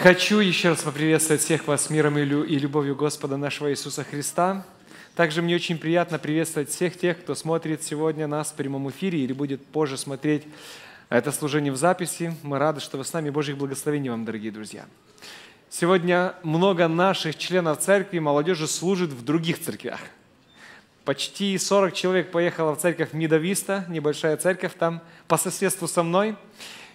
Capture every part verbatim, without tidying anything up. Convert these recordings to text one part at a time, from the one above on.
Хочу еще раз поприветствовать всех вас миром и любовью Господа нашего Иисуса Христа. Также мне очень приятно приветствовать всех тех, кто смотрит сегодня нас в прямом эфире или будет позже смотреть это служение в записи. Мы рады, что вы с нами. Божьих благословений вам, дорогие друзья. Сегодня много наших членов церкви, молодежи служит в других церквях. Почти сорок человек поехало в церковь Медовиста, небольшая церковь там, по соседству со мной.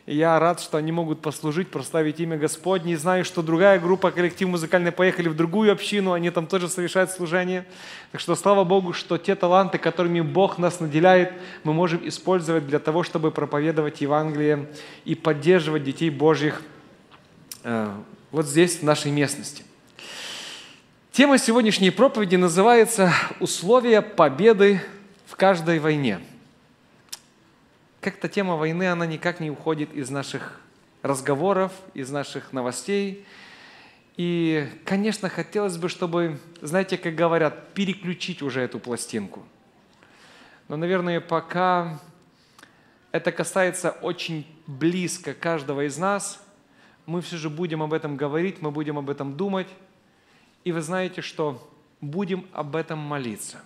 Я рад, что они могут послужить, прославить имя Господне. И знаю, что другая группа, коллектив музыкальный, поехали в другую общину, они там тоже совершают служение. Так что слава Богу, что те таланты, которыми Бог нас наделяет, мы можем использовать для того, чтобы проповедовать Евангелие и поддерживать детей Божьих вот здесь, в нашей местности. Тема сегодняшней проповеди называется «Условия победы в каждой войне». Как-то тема войны, она никак не уходит из наших разговоров, из наших новостей. И, конечно, хотелось бы, чтобы, знаете, как говорят, переключить уже эту пластинку. Но, наверное, пока это касается очень близко каждого из нас, мы все же будем об этом говорить, мы будем об этом думать. И вы знаете, что будем об этом молиться,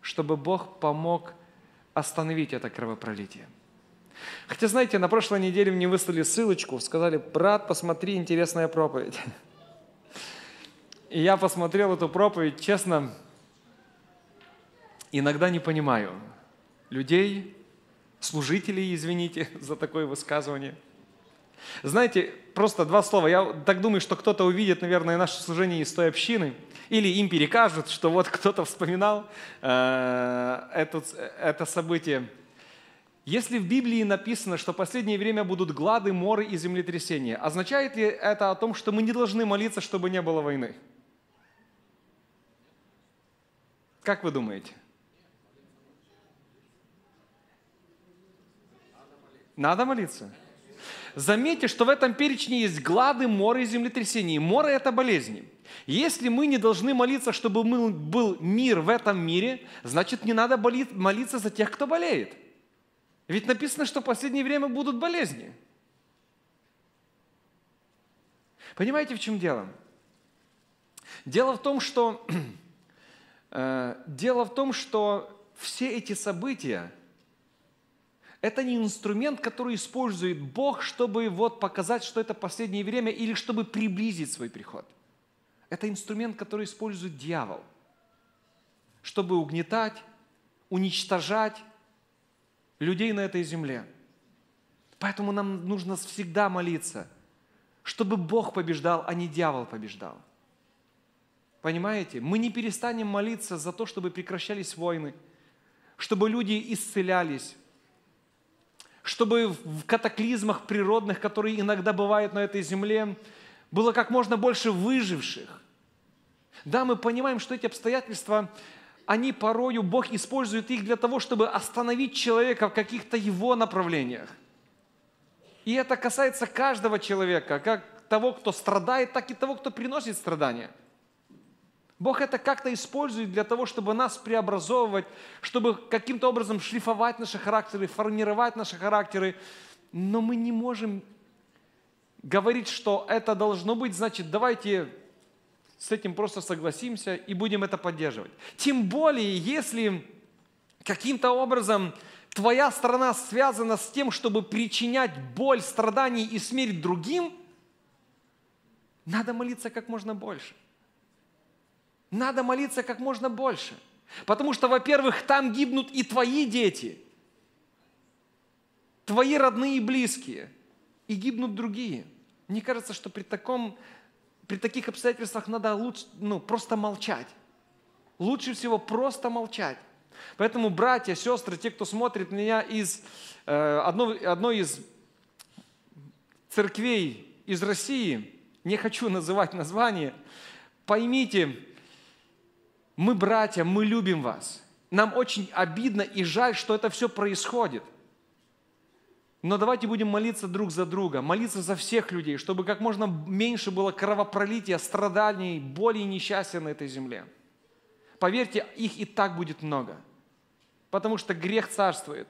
чтобы Бог помог остановить это кровопролитие. Хотя, знаете, на прошлой неделе мне выслали ссылочку, сказали: брат, посмотри, интересная проповедь. И я посмотрел эту проповедь, честно, иногда не понимаю людей, служителей, извините за такое высказывание. Знаете, просто два слова. Я так думаю, что кто-то увидит, наверное, наше служение из той общины, или им перекажут, что вот кто-то вспоминал э, это, это событие. Если в Библии написано, что в последнее время будут глады, моры и землетрясения, означает ли это о том, что мы не должны молиться, чтобы не было войны? Как вы думаете? Надо молиться. Заметьте, что в этом перечне есть глады, моры и землетрясения. И моры – это болезни. Если мы не должны молиться, чтобы был мир в этом мире, значит, не надо молиться за тех, кто болеет. Ведь написано, что в последнее время будут болезни. Понимаете, в чем дело? Дело в том, что, э, дело в том, что все эти события, это не инструмент, который использует Бог, чтобы вот показать, что это последнее время, или чтобы приблизить свой приход. Это инструмент, который использует дьявол, чтобы угнетать, уничтожать людей на этой земле. Поэтому нам нужно всегда молиться, чтобы Бог побеждал, а не дьявол побеждал. Понимаете? Мы не перестанем молиться за то, чтобы прекращались войны, чтобы люди исцелялись, чтобы в катаклизмах природных, которые иногда бывают на этой земле, было как можно больше выживших. Да, мы понимаем, что эти обстоятельства, они порою, Бог использует их для того, чтобы остановить человека в каких-то его направлениях. И это касается каждого человека, как того, кто страдает, так и того, кто приносит страдания. Бог это как-то использует для того, чтобы нас преобразовывать, чтобы каким-то образом шлифовать наши характеры, формировать наши характеры. Но мы не можем говорить, что это должно быть, значит, давайте с этим просто согласимся и будем это поддерживать. Тем более, если каким-то образом твоя страна связана с тем, чтобы причинять боль, страдания и смерть другим, надо молиться как можно больше. Надо молиться как можно больше. Потому что, во-первых, там гибнут и твои дети, твои родные и близкие, и гибнут другие. Мне кажется, что при, таком, при таких обстоятельствах надо лучше, ну, просто молчать. Лучше всего просто молчать. Поэтому, братья, сестры, те, кто смотрит меня из э, одной, одной из церквей из России, не хочу называть название, поймите, мы братья, мы любим вас. Нам очень обидно и жаль, что это все происходит. Но давайте будем молиться друг за друга, молиться за всех людей, чтобы как можно меньше было кровопролития, страданий, боли и несчастья на этой земле. Поверьте, их и так будет много. Потому что грех царствует.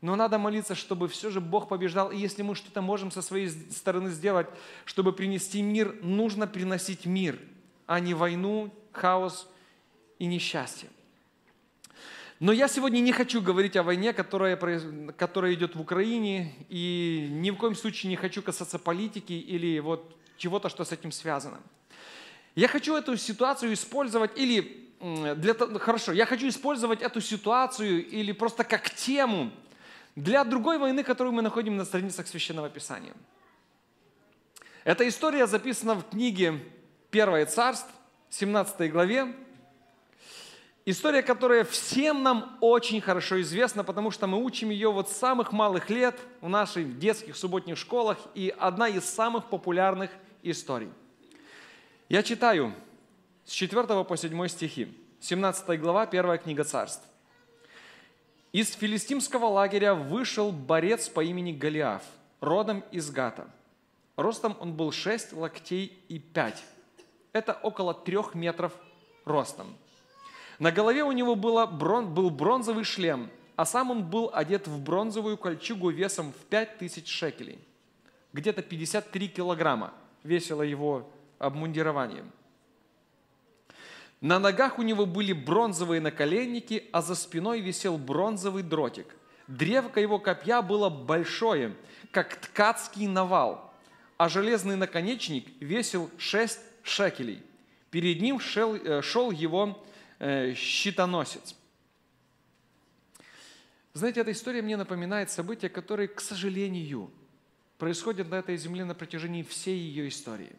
Но надо молиться, чтобы все же Бог побеждал. И если мы что-то можем со своей стороны сделать, чтобы принести мир, нужно приносить мир, а не войну, хаос и несчастье. Но я сегодня не хочу говорить о войне, которая, которая идет в Украине, и ни в коем случае не хочу касаться политики или вот чего-то, что с этим связано. Я хочу эту ситуацию использовать или... Для, хорошо, я хочу использовать эту ситуацию или просто как тему для другой войны, которую мы находим на страницах Священного Писания. Эта история записана в книге «Первое царство», семнадцатой главе. История, которая всем нам очень хорошо известна, потому что мы учим ее вот с самых малых лет в наших детских субботних школах, и одна из самых популярных историй. Я читаю с четвёртого по седьмой стихи, семнадцатая глава, первая книга Царств. «Из филистимского лагеря вышел борец по имени Голиаф, родом из Гата. Ростом он был шесть локтей и пять. Это около трех метров ростом. На голове у него было, был бронзовый шлем, а сам он был одет в бронзовую кольчугу весом в пять тысяч шекелей. Где-то пятьдесят три килограмма весило его обмундирование. На ногах у него были бронзовые наколенники, а за спиной висел бронзовый дротик. Древко его копья было большое, как ткацкий навал, а железный наконечник весил шесть шекелей. Перед ним шел, шел его э, щитоносец». Знаете, эта история мне напоминает события, которые, к сожалению, происходят на этой земле на протяжении всей ее истории.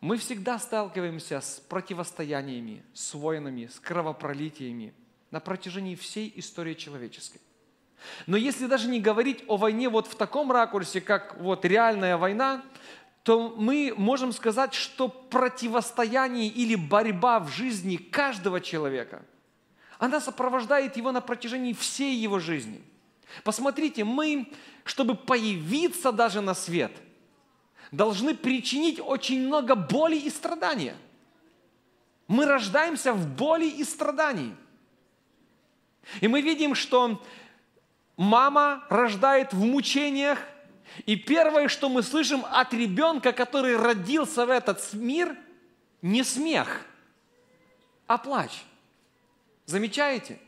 Мы всегда сталкиваемся с противостояниями, с войнами, с кровопролитиями на протяжении всей истории человеческой. Но если даже не говорить о войне вот в таком ракурсе, как вот реальная война, то мы можем сказать, что противостояние или борьба в жизни каждого человека, она сопровождает его на протяжении всей его жизни. Посмотрите, мы, чтобы появиться даже на свет, должны причинить очень много боли и страдания. Мы рождаемся в боли и страдании. И мы видим, что мама рождает в мучениях, и первое, что мы слышим от ребенка, который родился в этот мир, не смех, а плач. Замечаете?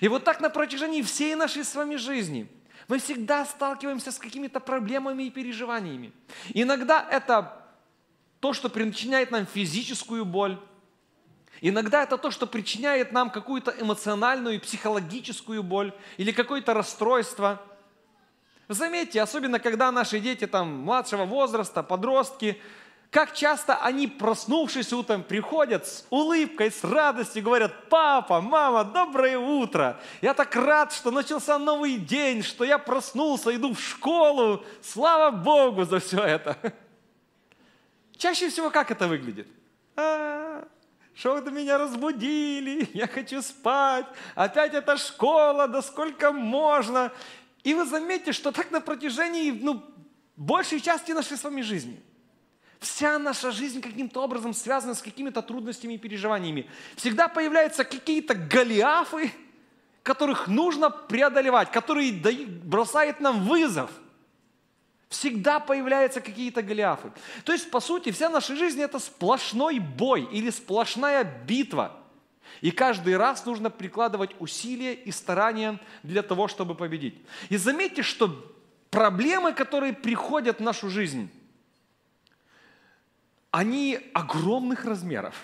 И вот так на протяжении всей нашей с вами жизни мы всегда сталкиваемся с какими-то проблемами и переживаниями. Иногда это то, что причиняет нам физическую боль. Иногда это то, что причиняет нам какую-то эмоциональную и психологическую боль или какое-то расстройство. Заметьте, особенно когда наши дети там, младшего возраста, подростки, как часто они, проснувшись утром, приходят с улыбкой, с радостью, говорят: «Папа, мама, доброе утро! Я так рад, что начался новый день, что я проснулся, иду в школу. Слава Богу за все это!» Чаще всего как это выглядит? «А-а-а, что вы меня разбудили? Я хочу спать. Опять эта школа, да сколько можно!» И вы заметите, что так на протяжении ну, большей части нашей с вами жизни. Вся наша жизнь каким-то образом связана с какими-то трудностями и переживаниями. Всегда появляются какие-то голиафы, которых нужно преодолевать, которые бросают нам вызов. Всегда появляются какие-то голиафы. То есть, по сути, вся наша жизнь – это сплошной бой или сплошная битва. И каждый раз нужно прикладывать усилия и старания для того, чтобы победить. И заметьте, что проблемы, которые приходят в нашу жизнь, они огромных размеров.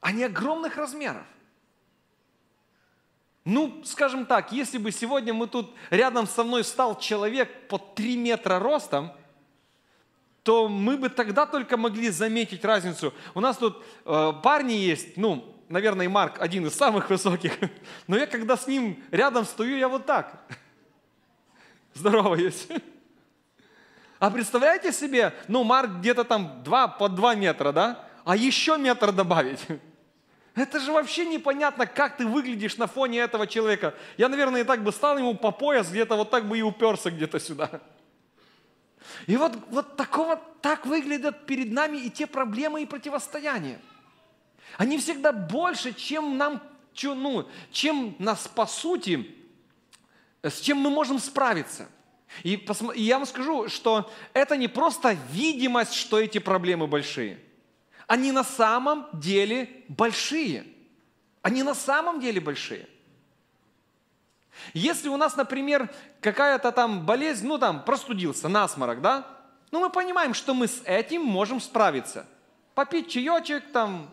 Они огромных размеров. Ну, скажем так, если бы сегодня мы тут рядом со мной стал человек под три метра ростом, то мы бы тогда только могли заметить разницу. У нас тут э, парни есть, ну, наверное, Марк один из самых высоких, но я когда с ним рядом стою, я вот так здороваюсь. А представляете себе, ну, Марк где-то там два по два метра, да? А еще метр добавить. Это же вообще непонятно, как ты выглядишь на фоне этого человека. Я, наверное, и так бы стал ему по пояс, где-то вот так бы и уперся где-то сюда. И вот, вот такого, так выглядят перед нами и те проблемы, и противостояния. Они всегда больше, чем нам Че, ну, чем нас, по сути, с чем мы можем справиться? И, посмо... и я вам скажу, что это не просто видимость, что эти проблемы большие. Они на самом деле большие. Они на самом деле большие. Если у нас, например, какая-то там болезнь, ну там простудился, насморок, да? Ну мы понимаем, что мы с этим можем справиться. Попить чаечек, там,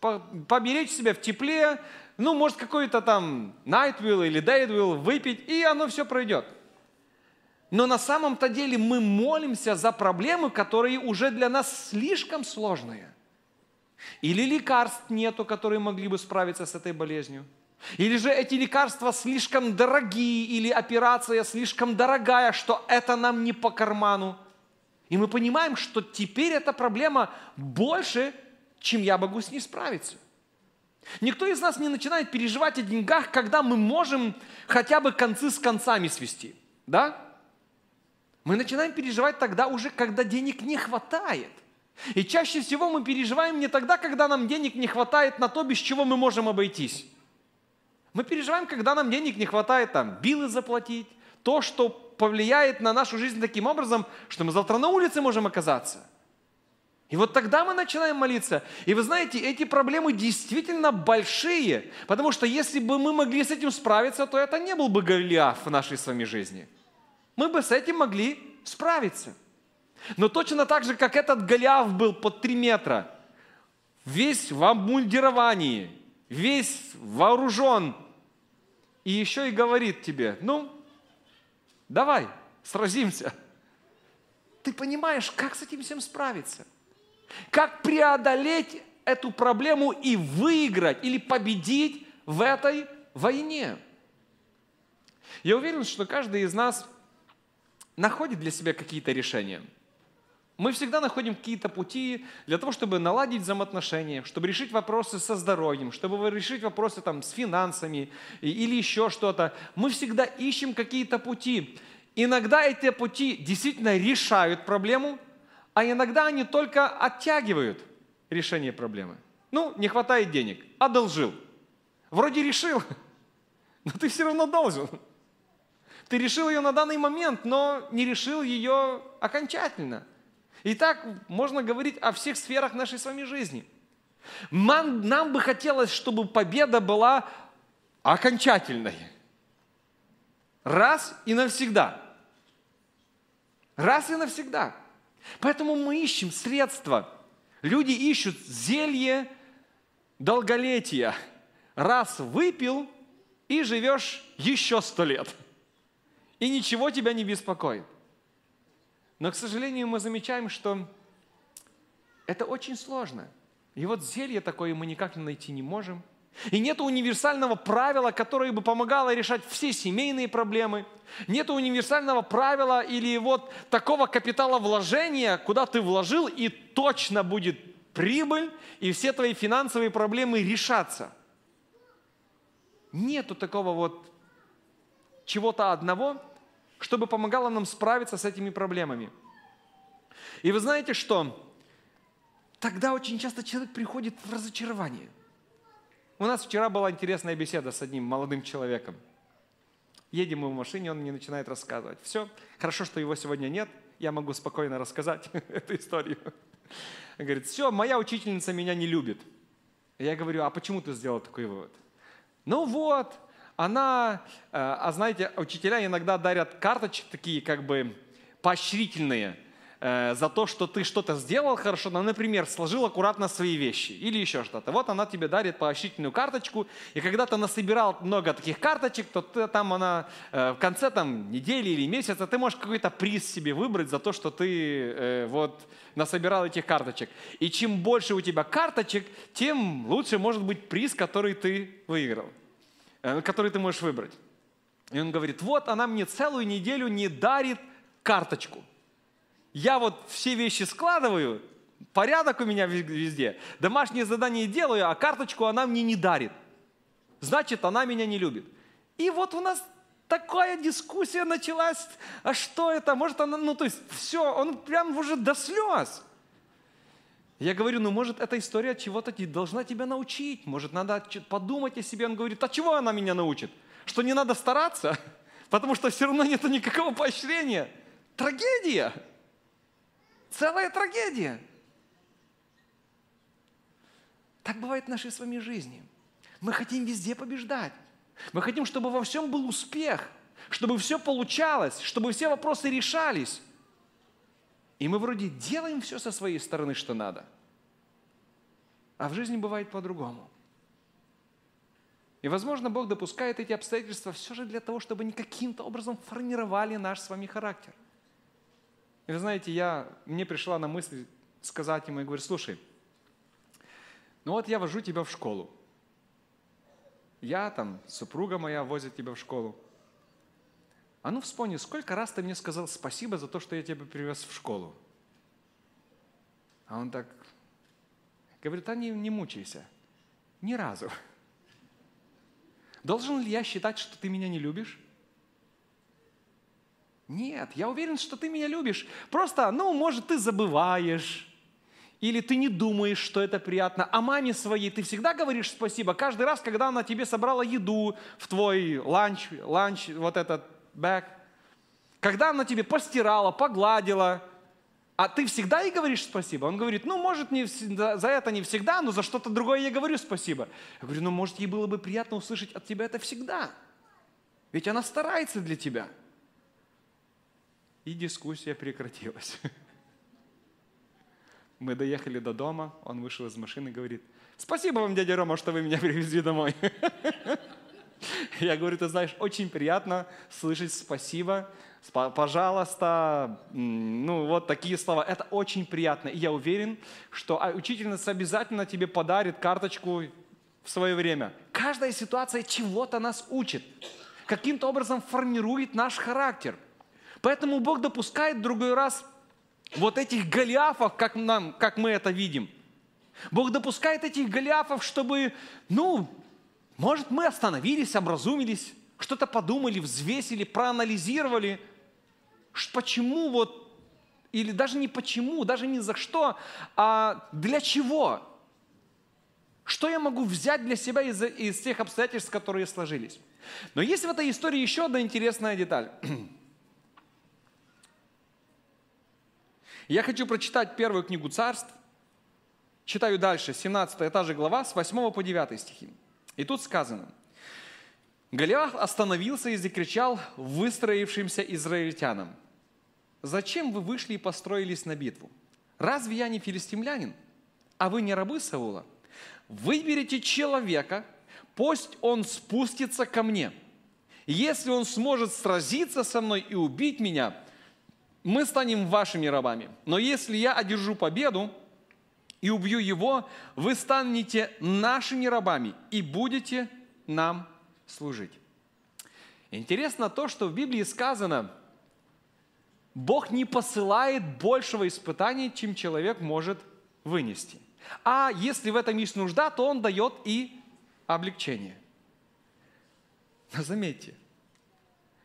по- поберечь себя в тепле, ну может какой-то там Найтвилл или Дейдвилл выпить, и оно все пройдет. Но на самом-то деле мы молимся за проблемы, которые уже для нас слишком сложные. Или лекарств нету, которые могли бы справиться с этой болезнью. Или же эти лекарства слишком дорогие, или операция слишком дорогая, что это нам не по карману. И мы понимаем, что теперь эта проблема больше, чем я могу с ней справиться. Никто из нас не начинает переживать о деньгах, когда мы можем хотя бы концы с концами свести. Да? Мы начинаем переживать тогда уже, когда денег не хватает. И чаще всего мы переживаем не тогда, когда нам денег не хватает на то, без чего мы можем обойтись. Мы переживаем, когда нам денег не хватает, там, билы заплатить, то, что повлияет на нашу жизнь таким образом, что мы завтра на улице можем оказаться. И вот тогда мы начинаем молиться. И вы знаете, эти проблемы действительно большие, потому что если бы мы могли с этим справиться, то это не был бы Голиаф в нашей с вами жизни. Мы бы с этим могли справиться. Но точно так же, как этот Голиаф был под три метра, весь в обмундировании, весь вооружен, и еще и говорит тебе, ну, давай, сразимся. Ты понимаешь, как с этим всем справиться? Как преодолеть эту проблему и выиграть, или победить в этой войне? Я уверен, что каждый из нас находит для себя какие-то решения. Мы всегда находим какие-то пути для того, чтобы наладить взаимоотношения, чтобы решить вопросы со здоровьем, чтобы решить вопросы там, с финансами или еще что-то. Мы всегда ищем какие-то пути. Иногда эти пути действительно решают проблему, а иногда они только оттягивают решение проблемы. Ну, не хватает денег, одолжил. Вроде решил, но ты все равно должен. Ты решил ее на данный момент, но не решил ее окончательно. И так можно говорить о всех сферах нашей с вами жизни. Нам, нам бы хотелось, чтобы победа была окончательной. Раз и навсегда. Раз и навсегда. Поэтому мы ищем средства. Люди ищут зелье долголетия. Раз выпил и живешь еще сто лет. И ничего тебя не беспокоит. Но, к сожалению, мы замечаем, что это очень сложно. И вот зелье такое мы никак найти не можем. И нет универсального правила, которое бы помогало решать все семейные проблемы. Нет универсального правила или вот такого капитала вложения, куда ты вложил, и точно будет прибыль, и все твои финансовые проблемы решатся. Нету такого вот чего-то одного, чтобы помогало нам справиться с этими проблемами. И вы знаете что? Тогда очень часто человек приходит в разочарование. У нас вчера была интересная беседа с одним молодым человеком. Едем мы в машине, он мне начинает рассказывать. Все, хорошо, что его сегодня нет, я могу спокойно рассказать эту историю. Он говорит, все, моя учительница меня не любит. Я говорю, а почему ты сделал такой вывод? Ну вот, она, а знаете, учителя иногда дарят карточки такие как бы поощрительные за то, что ты что-то сделал хорошо, ну, например, сложил аккуратно свои вещи или еще что-то. Вот она тебе дарит поощрительную карточку, и когда ты насобирал много таких карточек, то ты, там она в конце там, недели или месяца ты можешь какой-то приз себе выбрать за то, что ты э, вот, насобирал этих карточек. И чем больше у тебя карточек, тем лучше может быть приз, который ты выиграл, который ты можешь выбрать. И он говорит, вот она мне целую неделю не дарит карточку. Я вот все вещи складываю, порядок у меня везде, домашние задания делаю, а карточку она мне не дарит. Значит, она меня не любит. И вот у нас такая дискуссия началась, а что это? Может, она, ну то есть все, он прям уже до слез. Я говорю, ну, может, эта история чего-то должна тебя научить, может, надо подумать о себе. Он говорит, а чего она меня научит? Что не надо стараться, потому что все равно нет никакого поощрения. Трагедия. Целая трагедия. Так бывает в нашей с вами жизни. Мы хотим везде побеждать. Мы хотим, чтобы во всем был успех, чтобы все получалось, чтобы все вопросы решались. И мы вроде делаем все со своей стороны, что надо. А в жизни бывает по-другому. И, возможно, Бог допускает эти обстоятельства все же для того, чтобы они каким-то образом формировали наш с вами характер. И вы знаете, я, мне пришла на мысль сказать ему, я говорю, слушай, ну вот я вожу тебя в школу. Я там, супруга моя возит тебя в школу. А ну вспомни, сколько раз ты мне сказал спасибо за то, что я тебя привез в школу. А он так говорит, а не, не мучайся. Ни разу. Должен ли я считать, что ты меня не любишь? Нет, я уверен, что ты меня любишь. Просто, ну, может, ты забываешь. Или ты не думаешь, что это приятно. А маме своей ты всегда говоришь спасибо. Каждый раз, когда она тебе собрала еду в твой ланч, ланч, вот этот бэк. Когда она тебе постирала, погладила. А ты всегда ей говоришь спасибо? Он говорит, ну, может, не всегда, за это не всегда, но за что-то другое я говорю спасибо. Я говорю, ну, может, ей было бы приятно услышать от тебя это всегда. Ведь она старается для тебя. И дискуссия прекратилась. Мы доехали до дома, он вышел из машины и говорит, спасибо вам, дядя Рома, что вы меня привезли домой. Я говорю, ты знаешь, очень приятно слышать спасибо, пожалуйста, ну вот такие слова. Это очень приятно. И я уверен, что учительница обязательно тебе подарит карточку в свое время. Каждая ситуация чего-то нас учит, каким-то образом формирует наш характер. Поэтому Бог допускает другой раз вот этих Голиафов, как, нам, как мы это видим. Бог допускает этих Голиафов, чтобы, ну, может, мы остановились, образумились, что-то подумали, взвесили, проанализировали. Почему вот, или даже не почему, даже не за что, а для чего? Что я могу взять для себя из, из тех обстоятельств, которые сложились? Но есть в этой истории еще одна интересная деталь. Я хочу прочитать первую книгу Царств. Читаю дальше, семнадцатая та же глава, с восьмого по девятый стихи. И тут сказано. Голиаф остановился и закричал выстроившимся израильтянам. «Зачем вы вышли и построились на битву? Разве я не филистимлянин? А вы не рабы Саула? Выберите человека, пусть он спустится ко мне. Если он сможет сразиться со мной и убить меня, мы станем вашими рабами. Но если я одержу победу и убью его, вы станете нашими рабами и будете нам служить». Интересно то, что в Библии сказано, Бог не посылает большего испытания, чем человек может вынести. А если в этом есть нужда, то Он дает и облегчение. Но заметьте,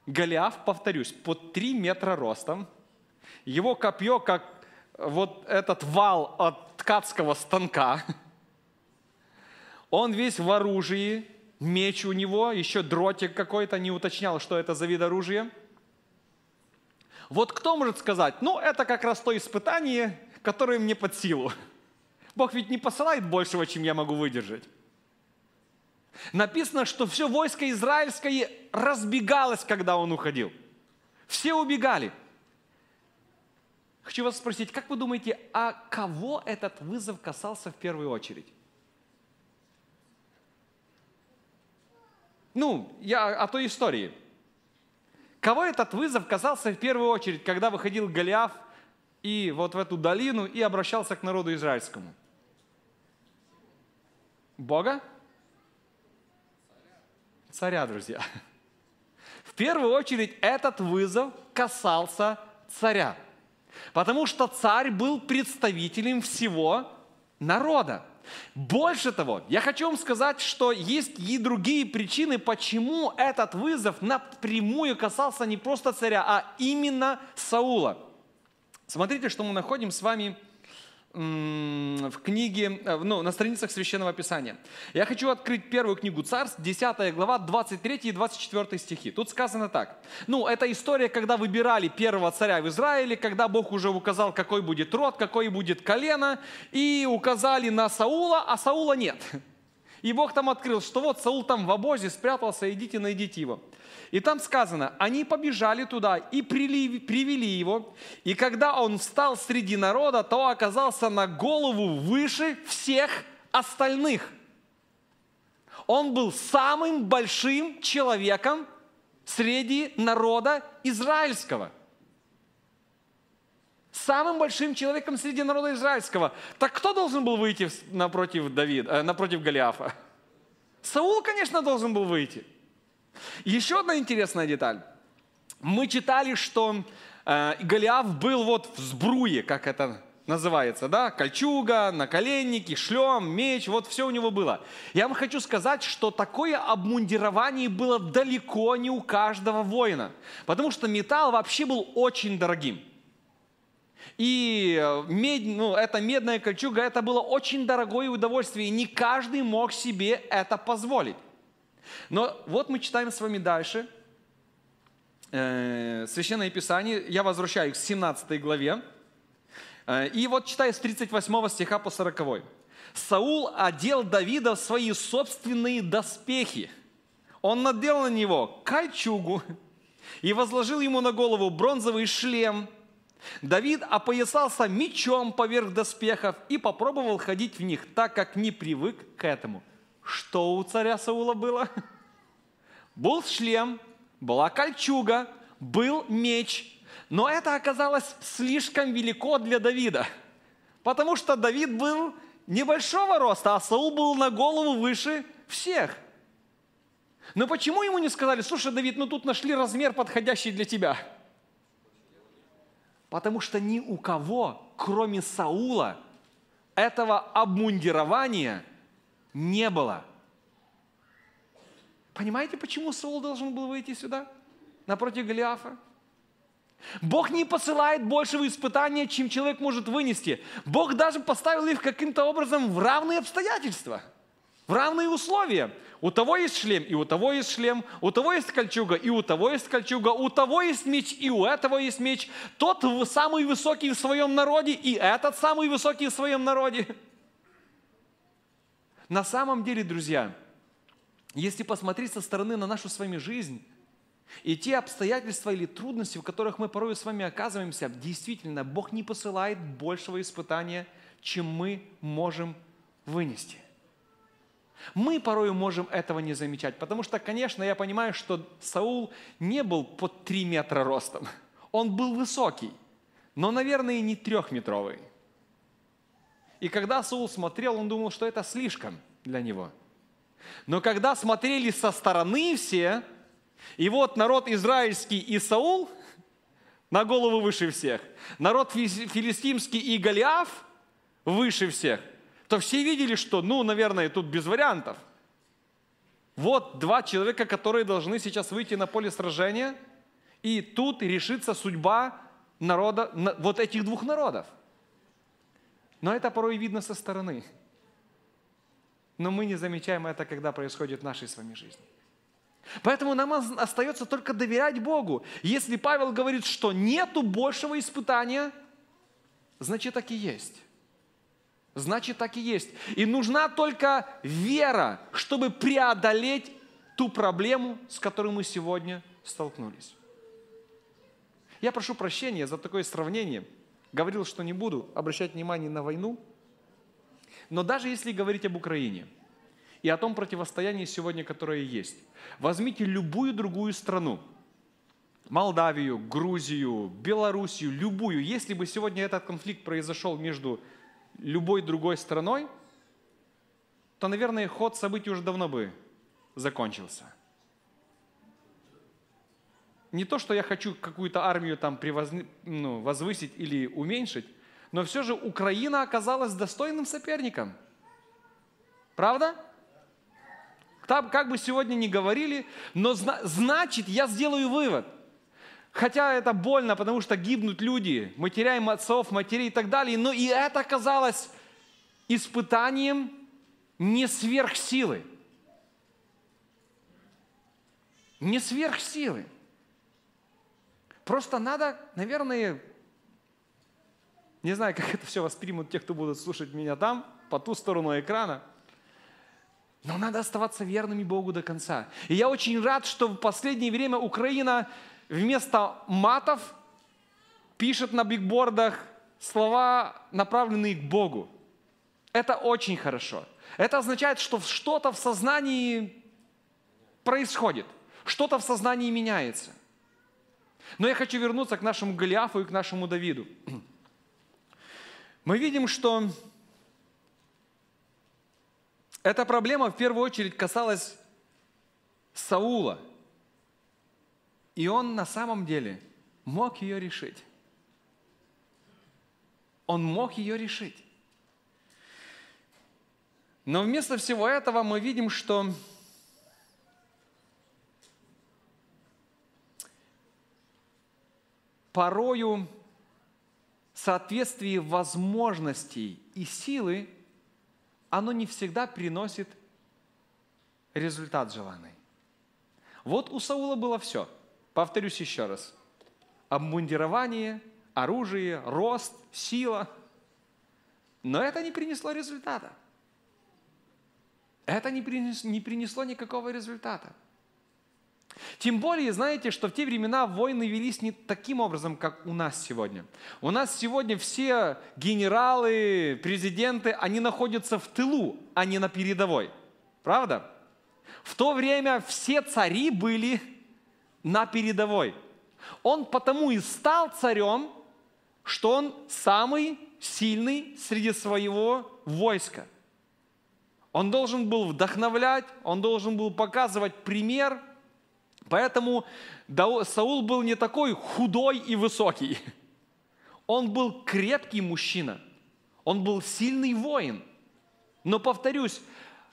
Голиаф, повторюсь, под три метра ростом, его копье, как вот этот вал от ткацкого станка. Он весь в оружии, меч у него, еще дротик какой-то, не уточнял, что это за вид оружия. Вот кто может сказать, ну это как раз то испытание, которое мне под силу. Бог ведь не посылает большего, чем я могу выдержать. Написано, что все войско израильское разбегалось, когда он уходил. Все убегали. Хочу вас спросить, как вы думаете, а кого этот вызов касался в первую очередь? Ну, я о той истории. Кого этот вызов касался в первую очередь, когда выходил Голиаф и вот в эту долину и обращался к народу израильскому? Бога? Царя, друзья. В первую очередь этот вызов касался царя. Потому что царь был представителем всего народа. Больше того, я хочу вам сказать, что есть и другие причины, почему этот вызов напрямую касался не просто царя, а именно Саула. Смотрите, что мы находим с вами в книге, ну, на страницах Священного Писания. Я хочу открыть первую книгу Царств, десятая глава, двадцать третий и двадцать четвёртый стихи. Тут сказано так. Ну, это история, когда выбирали первого царя в Израиле, когда Бог уже указал, какой будет род, какой будет колено, и указали на Саула, а Саула нет. И Бог там открыл, что вот Саул там в обозе спрятался, идите, найдите его. И там сказано, они побежали туда и привели его, и когда он встал среди народа, то оказался на голову выше всех остальных. Он был самым большим человеком среди народа израильского. Самым большим человеком среди народа израильского. Так кто должен был выйти напротив Давида, напротив Голиафа? Саул, конечно, должен был выйти. Еще одна интересная деталь. Мы читали, что Голиаф был вот в сбруе, как это называется, да? Кольчуга, наколенники, шлем, меч, вот все у него было. Я вам хочу сказать, что такое обмундирование было далеко не у каждого воина, потому что металл вообще был очень дорогим. И медь, ну, эта медная кольчуга, это было очень дорогое удовольствие, и не каждый мог себе это позволить. Но вот мы читаем с вами дальше э, Священное Писание, я возвращаюсь к семнадцатой главе, э, и вот читаю с тридцать восьмого стиха по сороковой. «Саул одел Давида в свои собственные доспехи, он надел на него кольчугу и возложил ему на голову бронзовый шлем». Давид опоясался мечом поверх доспехов и попробовал ходить в них, так как не привык к этому. Что у царя Саула было? Был шлем, была кольчуга, был меч, но это оказалось слишком велико для Давида, потому что Давид был небольшого роста, а Саул был на голову выше всех. Но почему ему не сказали, слушай, Давид, ну тут нашли размер, подходящий для тебя? Потому что ни у кого, кроме Саула, этого обмундирования не было. Понимаете, почему Саул должен был выйти сюда, напротив Голиафа? Бог не посылает большего испытания, чем человек может вынести. Бог даже поставил их каким-то образом в равные обстоятельства, в равные условия. У того есть шлем, и у того есть шлем, у того есть кольчуга, и у того есть кольчуга, у того есть меч, и у этого есть меч. Тот самый высокий в своем народе, и этот самый высокий в своем народе. На самом деле, друзья, если посмотреть со стороны на нашу с вами жизнь, и те обстоятельства или трудности, в которых мы порой с вами оказываемся, действительно, Бог не посылает большего испытания, чем мы можем вынести. Мы порой можем этого не замечать, потому что, конечно, я понимаю, что Саул не был под три метра ростом. Он был высокий, но, наверное, не трехметровый. И когда Саул смотрел, он думал, что это слишком для него. Но когда смотрели со стороны все, и вот народ израильский и Саул на голову выше всех, народ филистимский и Голиаф выше всех, то все видели, что, ну, наверное, тут без вариантов. Вот два человека, которые должны сейчас выйти на поле сражения, и тут решится судьба народа, вот этих двух народов. Но это порой видно со стороны. Но мы не замечаем это, когда происходит в нашей с вами жизни. Поэтому нам остается только доверять Богу. Если Павел говорит, что нету большего испытания, значит, так и есть. Значит, так и есть. И нужна только вера, чтобы преодолеть ту проблему, с которой мы сегодня столкнулись. Я прошу прощения за такое сравнение. Говорил, что не буду обращать внимание на войну. Но даже если говорить об Украине и о том противостоянии сегодня, которое есть, возьмите любую другую страну. Молдавию, Грузию, Белоруссию, любую. Если бы сегодня этот конфликт произошел между любой другой страной, то, наверное, ход событий уже давно бы закончился. Не то, что я хочу какую-то армию там превоз... ну, возвысить или уменьшить, но все же Украина оказалась достойным соперником. Правда? Там, как бы сегодня ни говорили, но значит, я сделаю вывод, Хотя это больно, потому что гибнут люди, мы теряем отцов, матерей и так далее. Но и это оказалось испытанием не сверхсилы. Не сверхсилы. Просто надо, наверное, не знаю, как это все воспримут те, кто будут слушать меня там, по ту сторону экрана. Но надо оставаться верными Богу до конца. И я очень рад, что в последнее время Украина вместо матов пишет на бигбордах слова, направленные к Богу. Это очень хорошо. Это означает, что что-то в сознании происходит, что-то в сознании меняется. Но я хочу вернуться к нашему Голиафу и к нашему Давиду. Мы видим, что эта проблема в первую очередь касалась Саула. И он на самом деле мог ее решить. Он мог ее решить. Но вместо всего этого мы видим, что порою соответствие возможностей и силы, оно не всегда приносит результат желанный. Вот у Саула было все. Повторюсь еще раз. Обмундирование, оружие, рост, сила. Но это не принесло результата. Это не принесло, не принесло никакого результата. Тем более, знаете, что в те времена войны велись не таким образом, как у нас сегодня. У нас сегодня все генералы, президенты, они находятся в тылу, а не на передовой. Правда? В то время все цари были на передовой. Он потому и стал царем, что он самый сильный среди своего войска. Он должен был вдохновлять, он должен был показывать пример. Поэтому Саул был не такой худой и высокий. Он был крепкий мужчина. Он был сильный воин. Но, повторюсь,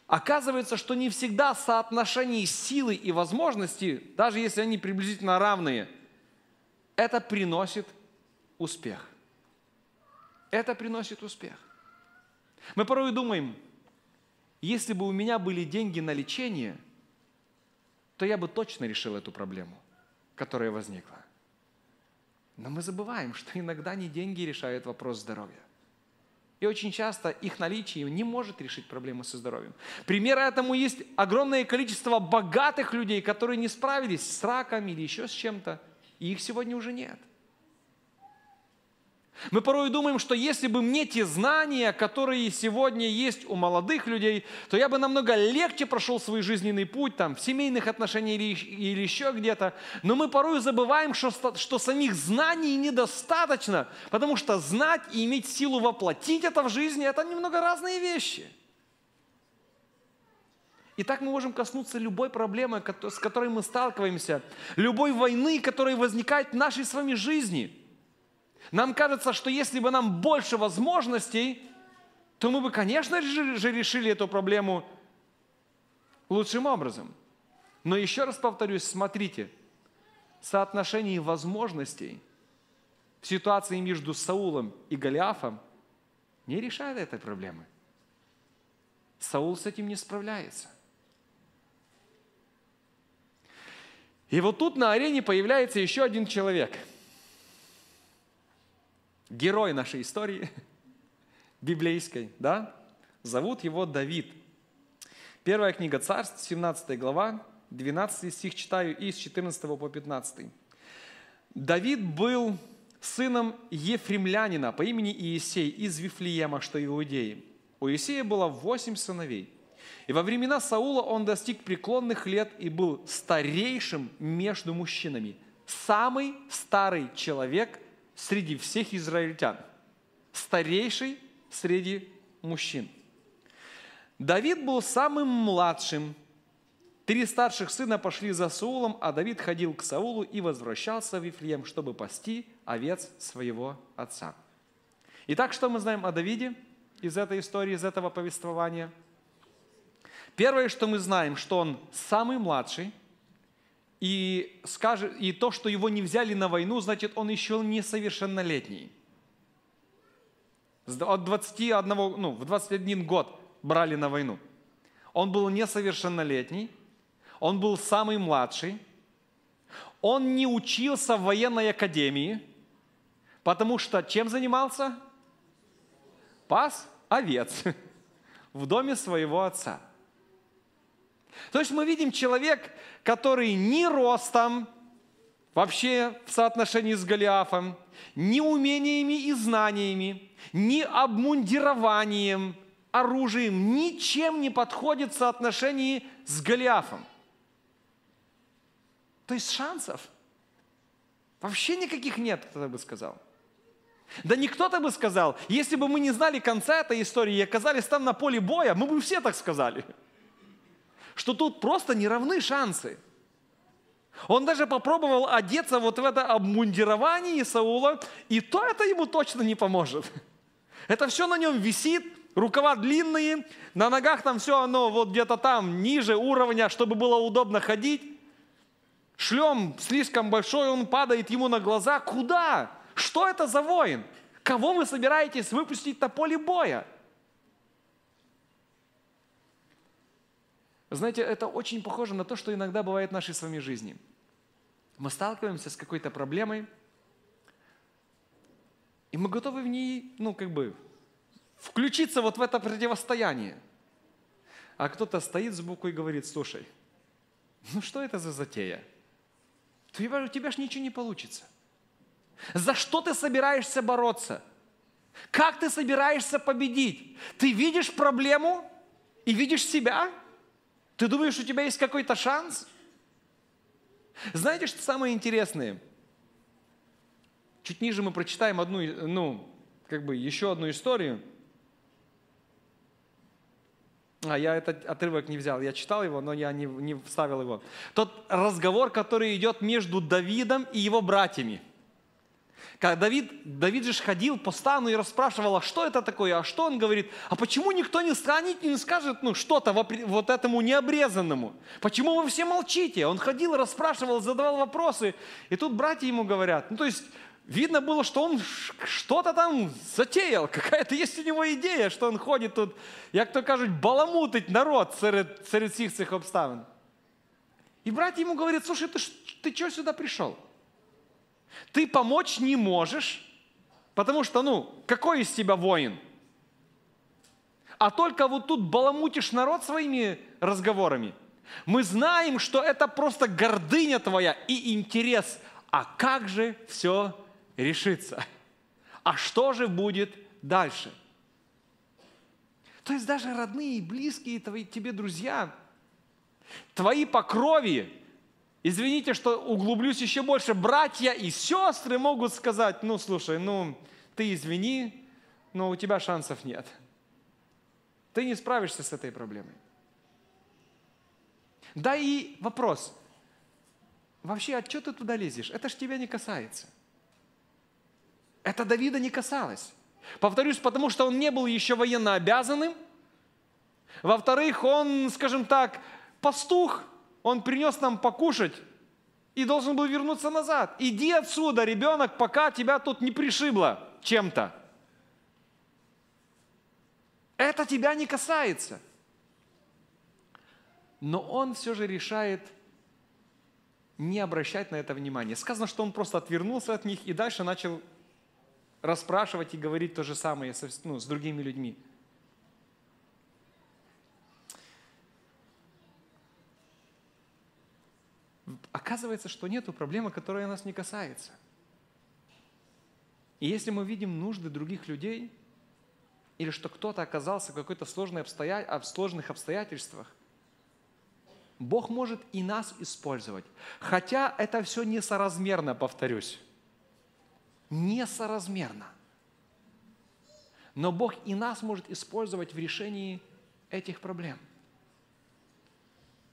оказывается, что не всегда соотношение силы и возможности, даже если они приблизительно равные, это приносит успех. Это приносит успех. Мы порой думаем, если бы у меня были деньги на лечение, то я бы точно решил эту проблему, которая возникла. Но мы забываем, что иногда не деньги решают вопрос здоровья. И очень часто их наличие не может решить проблему со здоровьем. Пример этому есть огромное количество богатых людей, которые не справились с раком или еще с чем-то, и их сегодня уже нет. Мы порой думаем, что если бы мне те знания, которые сегодня есть у молодых людей, то я бы намного легче прошел свой жизненный путь, там, в семейных отношениях или, или еще где-то. Но мы порой забываем, что, что самих знаний недостаточно, потому что знать и иметь силу воплотить это в жизни – это немного разные вещи. И так мы можем коснуться любой проблемы, с которой мы сталкиваемся, любой войны, которая возникает в нашей с вами жизни. Нам кажется, что если бы нам больше возможностей, то мы бы, конечно же, решили эту проблему лучшим образом. Но еще раз повторюсь, смотрите, соотношение возможностей в ситуации между Саулом и Голиафом не решает этой проблемы. Саул с этим не справляется. И вот тут на арене появляется еще один человек – герой нашей истории, библейской, да? Зовут его Давид. Первая книга Царств, семнадцатая глава, двенадцатый стих читаю, и с четырнадцатого по пятнадцатый. Давид был сыном Ефремлянина по имени Иесей из Вифлеема, что Иудеи. У Иесея было восемь сыновей. И во времена Саула он достиг преклонных лет и был старейшим между мужчинами. Самый старый человек среди всех израильтян, старейший среди мужчин. Давид был самым младшим. Три старших сына пошли за Саулом, а Давид ходил к Саулу и возвращался в Вифлеем, чтобы пасти овец своего отца. Итак, что мы знаем о Давиде из этой истории, из этого повествования? Первое, что мы знаем, что он самый младший, и, скажет, и то, что его не взяли на войну, значит, он еще несовершеннолетний. От двадцати одного, ну, в двадцать один год брали на войну. Он был несовершеннолетний, он был самый младший, он не учился в военной академии, потому что чем занимался? Пас овец в доме своего отца. То есть мы видим человек, который ни ростом, вообще в соотношении с Голиафом, ни умениями и знаниями, ни обмундированием, оружием, ничем не подходит в соотношении с Голиафом. То есть шансов вообще никаких нет, кто-то бы сказал. Да не кто-то бы сказал, если бы мы не знали конца этой истории и оказались там на поле боя, мы бы все так сказали, что тут просто не равны шансы. Он даже попробовал одеться вот в это обмундирование Саула, и то это ему точно не поможет. Это все на нем висит, рукава длинные, на ногах там все оно вот где-то там, ниже уровня, чтобы было удобно ходить. Шлем слишком большой, он падает ему на глаза. Куда? Что это за воин? Кого вы собираетесь выпустить на поле боя? Знаете, это очень похоже на то, что иногда бывает в нашей с вами жизни. Мы сталкиваемся с какой-то проблемой, и мы готовы в ней, ну, как бы, включиться вот в это противостояние. А кто-то стоит сбоку и говорит: слушай, ну что это за затея? У тебя, у тебя ж ничего не получится. За что ты собираешься бороться? Как ты собираешься победить? Ты видишь проблему и видишь себя? Ты думаешь, у тебя есть какой-то шанс? Знаете, что самое интересное? Чуть ниже мы прочитаем одну, ну, как бы еще одну историю. А я этот отрывок не взял, я читал его, но я не, не вставил его. Тот разговор, который идет между Давидом и его братьями. Когда Давид, Давид же ходил по стану и расспрашивал, а что это такое, а что он говорит, а почему никто не станет и не скажет ну, что-то вот этому необрезанному? Почему вы все молчите? Он ходил, расспрашивал, задавал вопросы, и тут братья ему говорят. Ну, то есть видно было, что он что-то там затеял, какая-то есть у него идея, что он ходит тут, як то кажуть, баламутить народ серед, серед всех этих обставин. И братья ему говорят: слушай, ты, ты что сюда пришел? Ты помочь не можешь, потому что, ну, какой из тебя воин? А только вот тут баламутишь народ своими разговорами. Мы знаем, что это просто гордыня твоя и интерес. А как же все решится? А что же будет дальше? То есть даже родные и близкие твои, тебе друзья, твои по крови, извините, что углублюсь еще больше, братья и сестры могут сказать: ну, слушай, ну, ты извини, но у тебя шансов нет. Ты не справишься с этой проблемой. Да и вопрос. Вообще, а что ты туда лезешь? Это ж тебя не касается. Это Давида не касалось. Повторюсь, потому что он не был еще военно обязанным. Во-вторых, он, скажем так, пастух. Он принес нам покушать и должен был вернуться назад. Иди отсюда, ребенок, пока тебя тут не пришибло чем-то. Это тебя не касается. Но он все же решает не обращать на это внимания. Сказано, что он просто отвернулся от них и дальше начал расспрашивать и говорить то же самое со, ну, с другими людьми. Оказывается, что нету проблемы, которая нас не касается. И если мы видим нужды других людей, или что кто-то оказался в какой-то сложной обстоя... в сложных обстоятельствах, Бог может и нас использовать. Хотя это все несоразмерно, повторюсь. Несоразмерно. Но Бог и нас может использовать в решении этих проблем.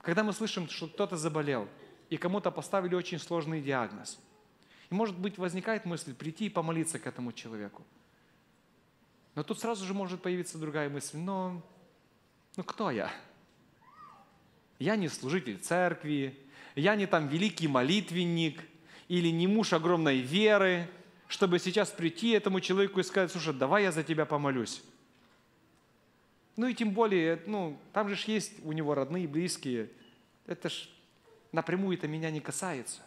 Когда мы слышим, что кто-то заболел, и кому-то поставили очень сложный диагноз. И, может быть, возникает мысль прийти и помолиться к этому человеку. Но тут сразу же может появиться другая мысль. Но, ну кто я? Я не служитель церкви, я не там великий молитвенник или не муж огромной веры, чтобы сейчас прийти этому человеку и сказать: слушай, давай я за тебя помолюсь. Ну и тем более, ну, там же есть у него родные, близкие. Это ж напрямую это меня не касается.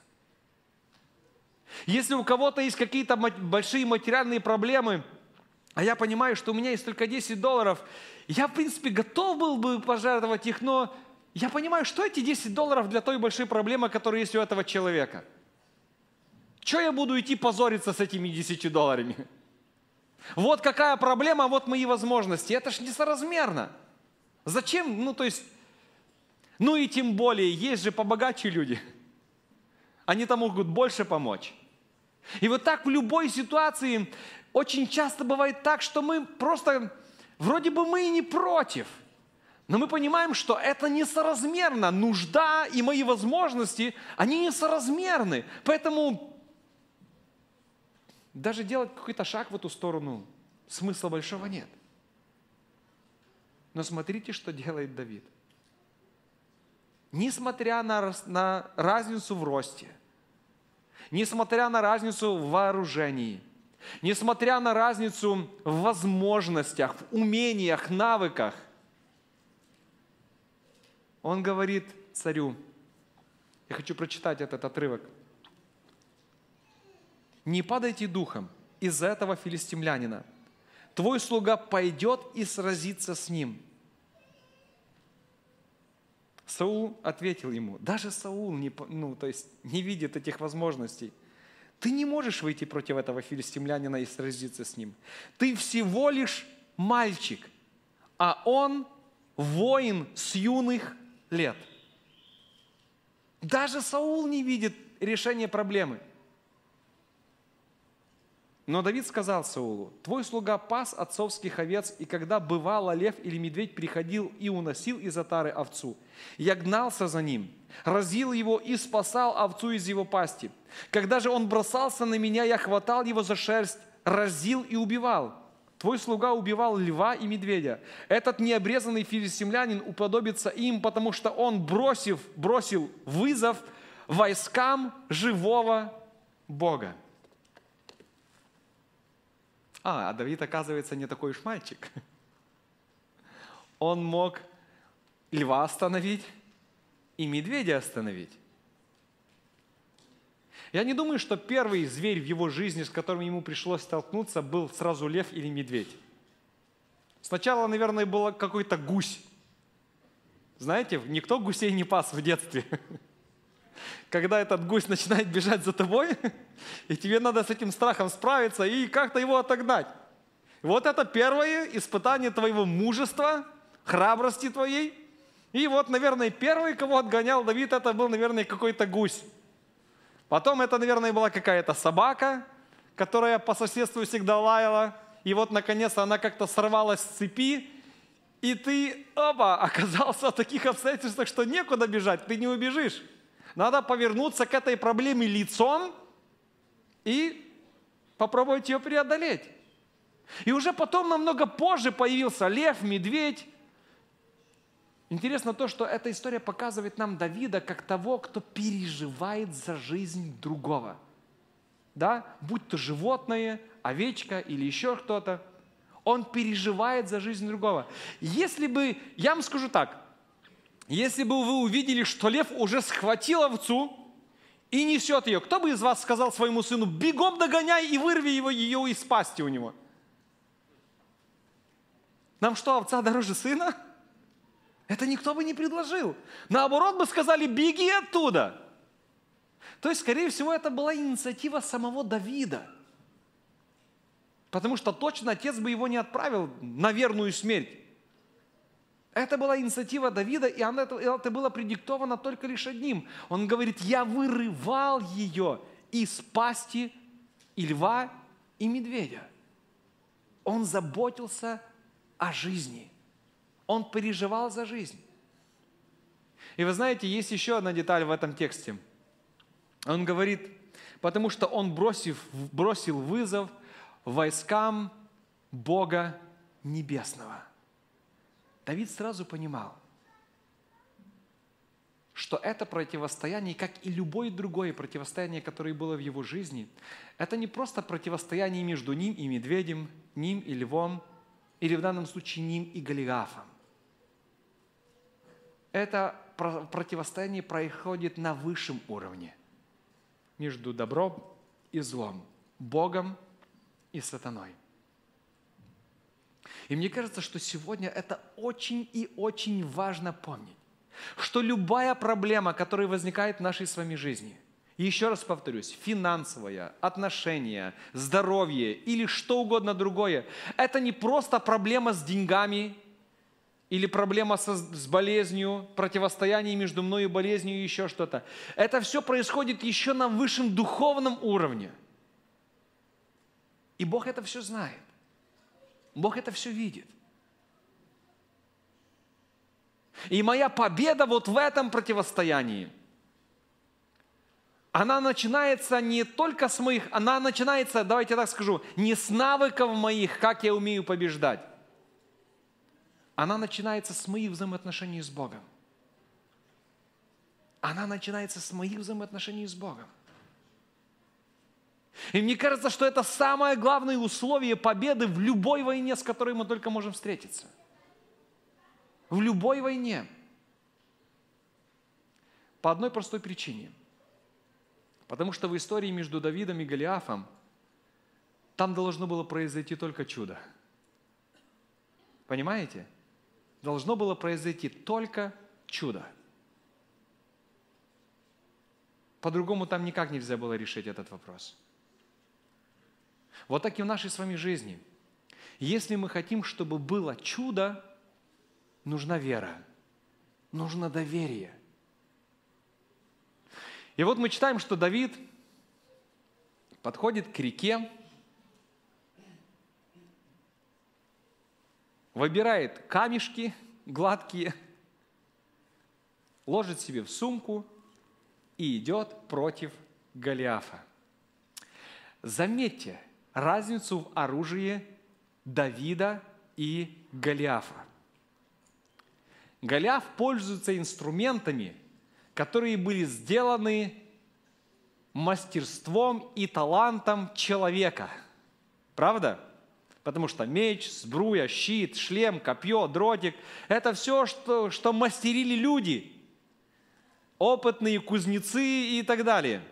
Если у кого-то есть какие-то большие материальные проблемы, а я понимаю, что у меня есть только десять долларов, я, в принципе, готов был бы пожертвовать их, но я понимаю, что эти десять долларов для той большой проблемы, которая есть у этого человека. Че я буду идти позориться с этими десятью долларами? Вот какая проблема, вот мои возможности. Это ж несоразмерно. Зачем? Ну, то есть... Ну и тем более, есть же побогаче люди. Они там могут больше помочь. И вот так в любой ситуации очень часто бывает так, что мы просто, вроде бы мы и не против, но мы понимаем, что это несоразмерно. Нужда и мои возможности, они несоразмерны. Поэтому даже делать какой-то шаг в эту сторону смысла большого нет. Но смотрите, что делает Давид. Несмотря на, на разницу в росте, несмотря на разницу в вооружении, несмотря на разницу в возможностях, в умениях, навыках, он говорит царю, я хочу прочитать этот отрывок: «Не падайте духом из-за этого филистимлянина. Твой слуга пойдет и сразится с ним». Саул ответил ему, даже Саул не, ну, то есть не видит этих возможностей. Ты не можешь выйти против этого филистимлянина и сразиться с ним. Ты всего лишь мальчик, а он воин с юных лет. Даже Саул не видит решения проблемы. Но Давид сказал Саулу: «Твой слуга пас отцовских овец, и когда бывало лев или медведь приходил и уносил из отары овцу, я гнался за ним, разил его и спасал овцу из его пасти. Когда же он бросался на меня, я хватал его за шерсть, разил и убивал. Твой слуга убивал льва и медведя. Этот необрезанный филистимлянин уподобится им, потому что он, бросив, бросил вызов войскам живого Бога». А, Давид, оказывается, не такой уж мальчик. Он мог льва остановить и медведя остановить. Я не думаю, что первый зверь в его жизни, с которым ему пришлось столкнуться, был сразу лев или медведь. Сначала, наверное, был какой-то гусь. Знаете, никто гусей не пас в детстве. Когда этот гусь начинает бежать за тобой, и тебе надо с этим страхом справиться и как-то его отогнать. Вот это первое испытание твоего мужества, храбрости твоей. И вот, наверное, первый, кого отгонял Давид, это был, наверное, какой-то гусь. Потом это, наверное, была какая-то собака, которая по соседству всегда лаяла. И вот, наконец, она как-то сорвалась с цепи, и ты, опа, оказался в таких обстоятельствах, что некуда бежать, ты не убежишь. Надо повернуться к этой проблеме лицом и попробовать ее преодолеть. И уже потом, намного позже, появился лев, медведь. Интересно то, что эта история показывает нам Давида как того, кто переживает за жизнь другого. Да? Будь то животное, овечка или еще кто-то. Он переживает за жизнь другого. Если бы, я вам скажу так, если бы вы увидели, что лев уже схватил овцу и несет ее, кто бы из вас сказал своему сыну: бегом догоняй и вырви его, ее из пасти у него? Нам что, овца дороже сына? Это никто бы не предложил. Наоборот бы сказали: беги оттуда. То есть, скорее всего, это была инициатива самого Давида. Потому что точно отец бы его не отправил на верную смерть. Это была инициатива Давида, и это было предиктовано только лишь одним. Он говорит: я вырывал ее из пасти и льва, и медведя. Он заботился о жизни. Он переживал за жизнь. И вы знаете, есть еще одна деталь в этом тексте. Он говорит: потому что он бросив, бросил вызов войскам Бога Небесного. Давид сразу понимал, что это противостояние, как и любое другое противостояние, которое было в его жизни, это не просто противостояние между ним и медведем, ним и львом, или в данном случае ним и Голиафом. Это противостояние происходит на высшем уровне, между добром и злом, Богом и сатаной. И мне кажется, что сегодня это очень и очень важно помнить, что любая проблема, которая возникает в нашей с вами жизни, и еще раз повторюсь, финансовая, отношения, здоровье или что угодно другое, это не просто проблема с деньгами или проблема со, с болезнью, противостояние между мной и болезнью и еще что-то. Это все происходит еще на высшем духовном уровне. И Бог это все знает. Бог это все видит. И моя победа вот в этом противостоянии, она начинается не только с моих, она начинается, давайте так скажу, не с навыков моих, как я умею побеждать. Она начинается с моих взаимоотношений с Богом. Она начинается с моих взаимоотношений с Богом. И мне кажется, что это самое главное условие победы в любой войне, с которой мы только можем встретиться. В любой войне. По одной простой причине. Потому что в истории между Давидом и Голиафом там должно было произойти только чудо. Понимаете? Должно было произойти только чудо. По-другому там никак нельзя было решить этот вопрос. Вот так и в нашей с вами жизни. Если мы хотим, чтобы было чудо, нужна вера, нужно доверие. И вот мы читаем, что Давид подходит к реке, выбирает камешки гладкие, ложит себе в сумку и идет против Голиафа. Заметьте разницу в оружии Давида и Голиафа. Голиаф пользуется инструментами, которые были сделаны мастерством и талантом человека. Правда? Потому что меч, сбруя, щит, шлем, копье, дротик – это все, что, что мастерили люди, опытные кузнецы и так далее.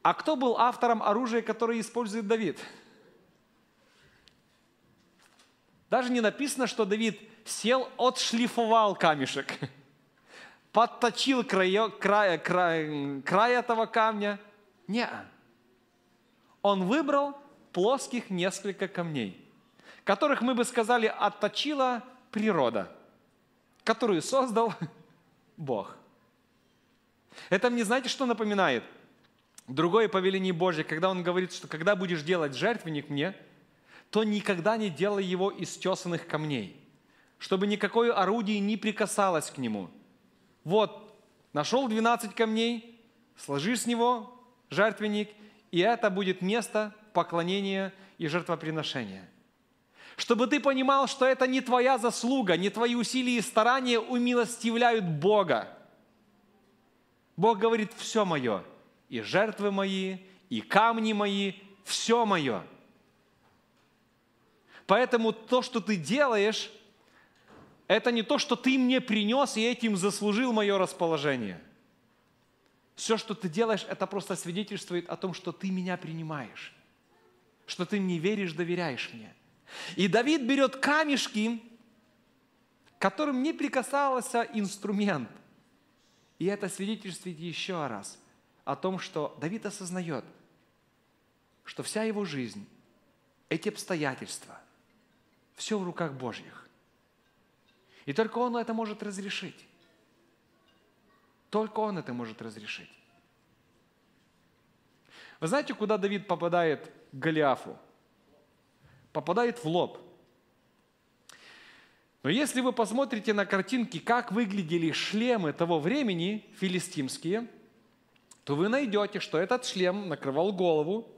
А кто был автором оружия, которое использует Давид? Даже не написано, что Давид сел, отшлифовал камешек, подточил край, край, край, край этого камня. Не-а. Он выбрал плоских несколько камней, которых, мы бы сказали, отточила природа, которую создал Бог. Это мне, знаете, что напоминает? Другое повеление Божье, когда Он говорит, что когда будешь делать жертвенник мне, то никогда не делай его из тесанных камней, чтобы никакое орудие не прикасалось к нему. Вот, нашел двенадцать камней, сложи с него жертвенник, и это будет место поклонения и жертвоприношения. Чтобы ты понимал, что это не твоя заслуга, не твои усилия и старания умилостивляют Бога. Бог говорит, все мое, и жертвы мои, и камни мои, все мое. Поэтому то, что ты делаешь, это не то, что ты мне принес и этим заслужил мое расположение. Все, что ты делаешь, это просто свидетельствует о том, что ты меня принимаешь, что ты мне веришь, доверяешь мне. И Давид берет камешки, к которым не прикасался инструмент. И это свидетельствует еще раз о том, что Давид осознает, что вся его жизнь, эти обстоятельства, все в руках Божьих. И только Он это может разрешить. Только Он это может разрешить. Вы знаете, куда Давид попадает к Голиафу? Попадает в лоб. Но если вы посмотрите на картинки, как выглядели шлемы того времени, филистимские, то вы найдете, что этот шлем накрывал голову,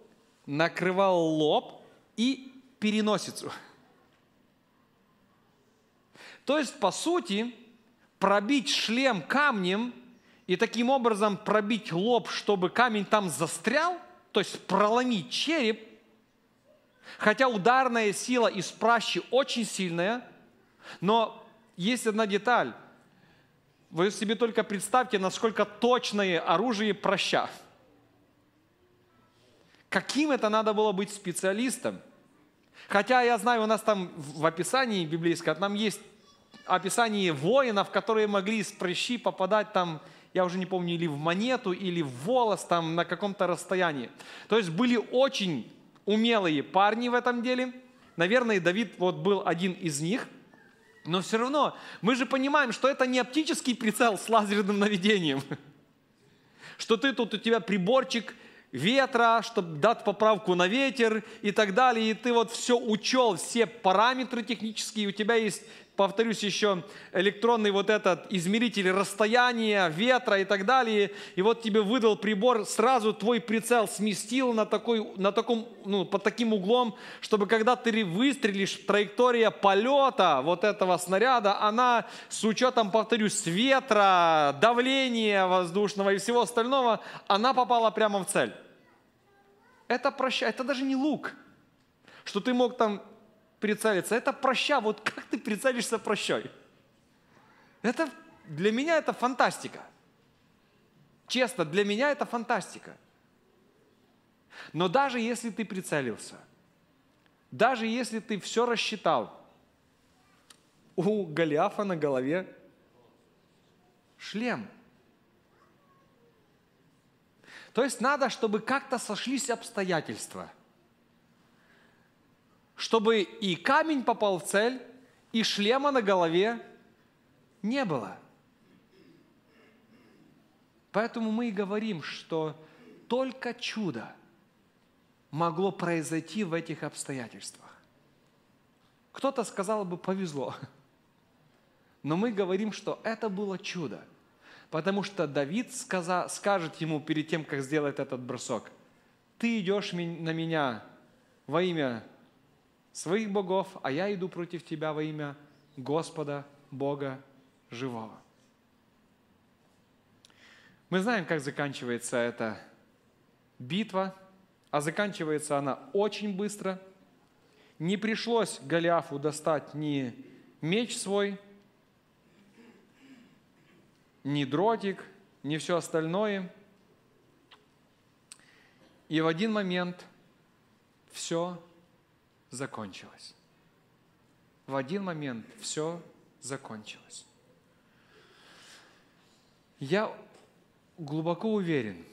накрывал лоб и переносицу. То есть, по сути, пробить шлем камнем и таким образом пробить лоб, чтобы камень там застрял, то есть проломить череп, хотя ударная сила из пращи очень сильная, но есть одна деталь. Вы себе только представьте, насколько точное оружие праща. Каким это надо было быть специалистом? Хотя я знаю, у нас там в описании библейском, там есть описание воинов, которые могли из прыщи попадать там, я уже не помню, или в монету, или в волос там на каком-то расстоянии. То есть были очень умелые парни в этом деле. Наверное, Давид вот был один из них. Но все равно мы же понимаем, что это не оптический прицел с лазерным наведением. Что ты тут, у тебя приборчик ветра, чтобы дать поправку на ветер и так далее. И ты вот все учел, все параметры технические. У тебя есть, повторюсь, еще электронный вот этот измеритель расстояния, ветра и так далее. И вот тебе выдал прибор, сразу твой прицел сместил на такой, на таком, ну, под таким углом, чтобы когда ты выстрелишь, траектория полета вот этого снаряда, она с учетом, повторюсь, ветра, давления воздушного и всего остального, она попала прямо в цель. Это прощай, это даже не лук, что ты мог там прицелиться. Это проща. Вот как ты прицелишься прощой? Это, для меня это фантастика. Честно, для меня это фантастика. Но даже если ты прицелился, даже если ты все рассчитал, у Голиафа на голове шлем. То есть надо, чтобы как-то сошлись обстоятельства, чтобы и камень попал в цель, и шлема на голове не было. Поэтому мы и говорим, что только чудо могло произойти в этих обстоятельствах. Кто-то сказал бы, повезло. Но мы говорим, что это было чудо. Потому что Давид сказа, скажет ему перед тем, как сделает этот бросок: «Ты идешь на меня во имя своих богов, а я иду против тебя во имя Господа, Бога живого». Мы знаем, как заканчивается эта битва, а заканчивается она очень быстро. Не пришлось Голиафу достать ни меч свой, ни дротик, ни все остальное. И в один момент все закончилось. В один момент все закончилось. Я глубоко уверен,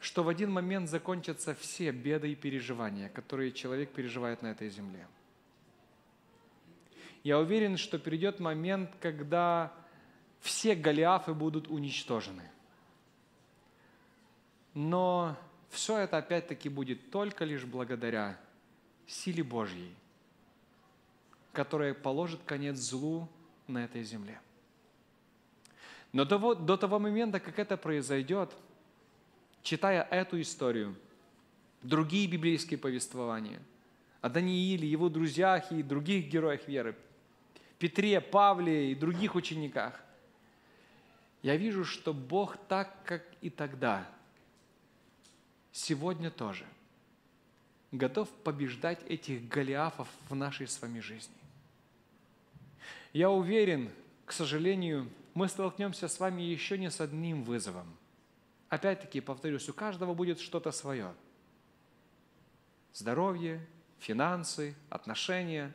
что в один момент закончатся все беды и переживания, которые человек переживает на этой земле. Я уверен, что придет момент, когда все Голиафы будут уничтожены. Но все это опять-таки будет только лишь благодаря силе Божьей, которая положит конец злу на этой земле. Но до, до того момента, как это произойдет, читая эту историю, другие библейские повествования о Данииле, его друзьях и других героях веры, Петре, Павле и других учениках, я вижу, что Бог так, как и тогда, сегодня тоже готов побеждать этих Голиафов в нашей с вами жизни. Я уверен, к сожалению, мы столкнемся с вами еще не с одним вызовом. Опять-таки, повторюсь, у каждого будет что-то свое. Здоровье, финансы, отношения.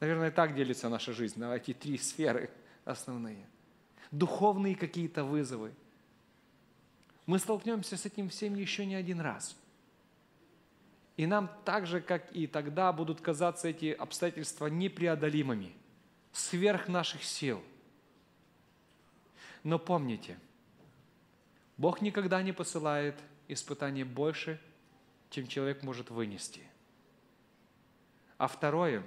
Наверное, так делится наша жизнь на эти три сферы основные. Духовные какие-то вызовы. Мы столкнемся с этим всем еще не один раз. И нам так же, как и тогда, будут казаться эти обстоятельства непреодолимыми, сверх наших сил. Но помните, Бог никогда не посылает испытаний больше, чем человек может вынести. А второе,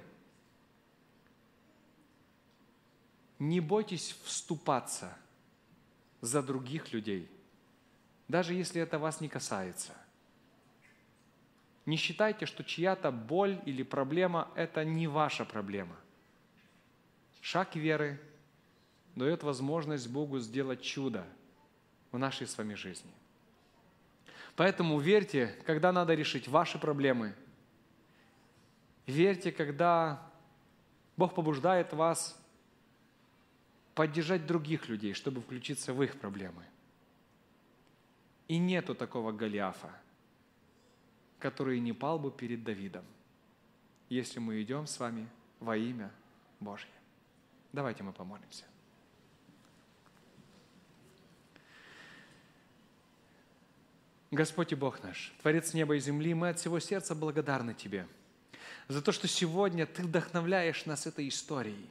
не бойтесь вступаться за других людей, даже если это вас не касается. Не считайте, что чья-то боль или проблема – это не ваша проблема. Шаг веры дает возможность Богу сделать чудо в нашей с вами жизни. Поэтому верьте, когда надо решить ваши проблемы. Верьте, когда Бог побуждает вас поддержать других людей, чтобы включиться в их проблемы. И нету такого Голиафа, который не пал бы перед Давидом, если мы идем с вами во имя Божье. Давайте мы помолимся. Господь и Бог наш, Творец неба и земли, мы от всего сердца благодарны Тебе за то, что сегодня Ты вдохновляешь нас этой историей.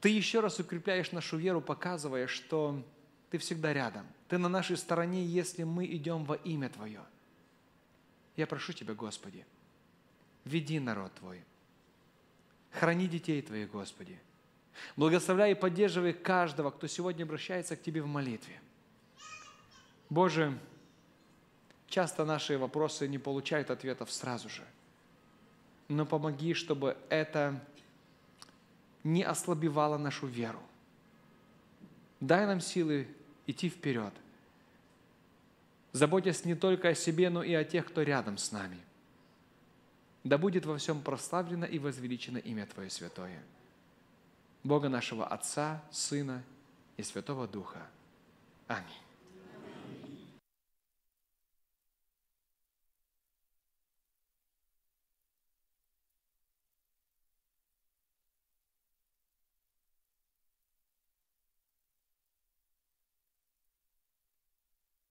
Ты еще раз укрепляешь нашу веру, показывая, что Ты всегда рядом. Ты на нашей стороне, если мы идем во имя Твое. Я прошу Тебя, Господи, веди народ Твой. Храни детей Твоих, Господи. Благословляй и поддерживай каждого, кто сегодня обращается к Тебе в молитве. Боже, часто наши вопросы не получают ответов сразу же. Но помоги, чтобы это не ослабевало нашу веру. Дай нам силы идти вперед, заботясь не только о себе, но и о тех, кто рядом с нами. Да будет во всем прославлено и возвеличено имя Твое святое, Бога нашего Отца, Сына и Святого Духа. Аминь.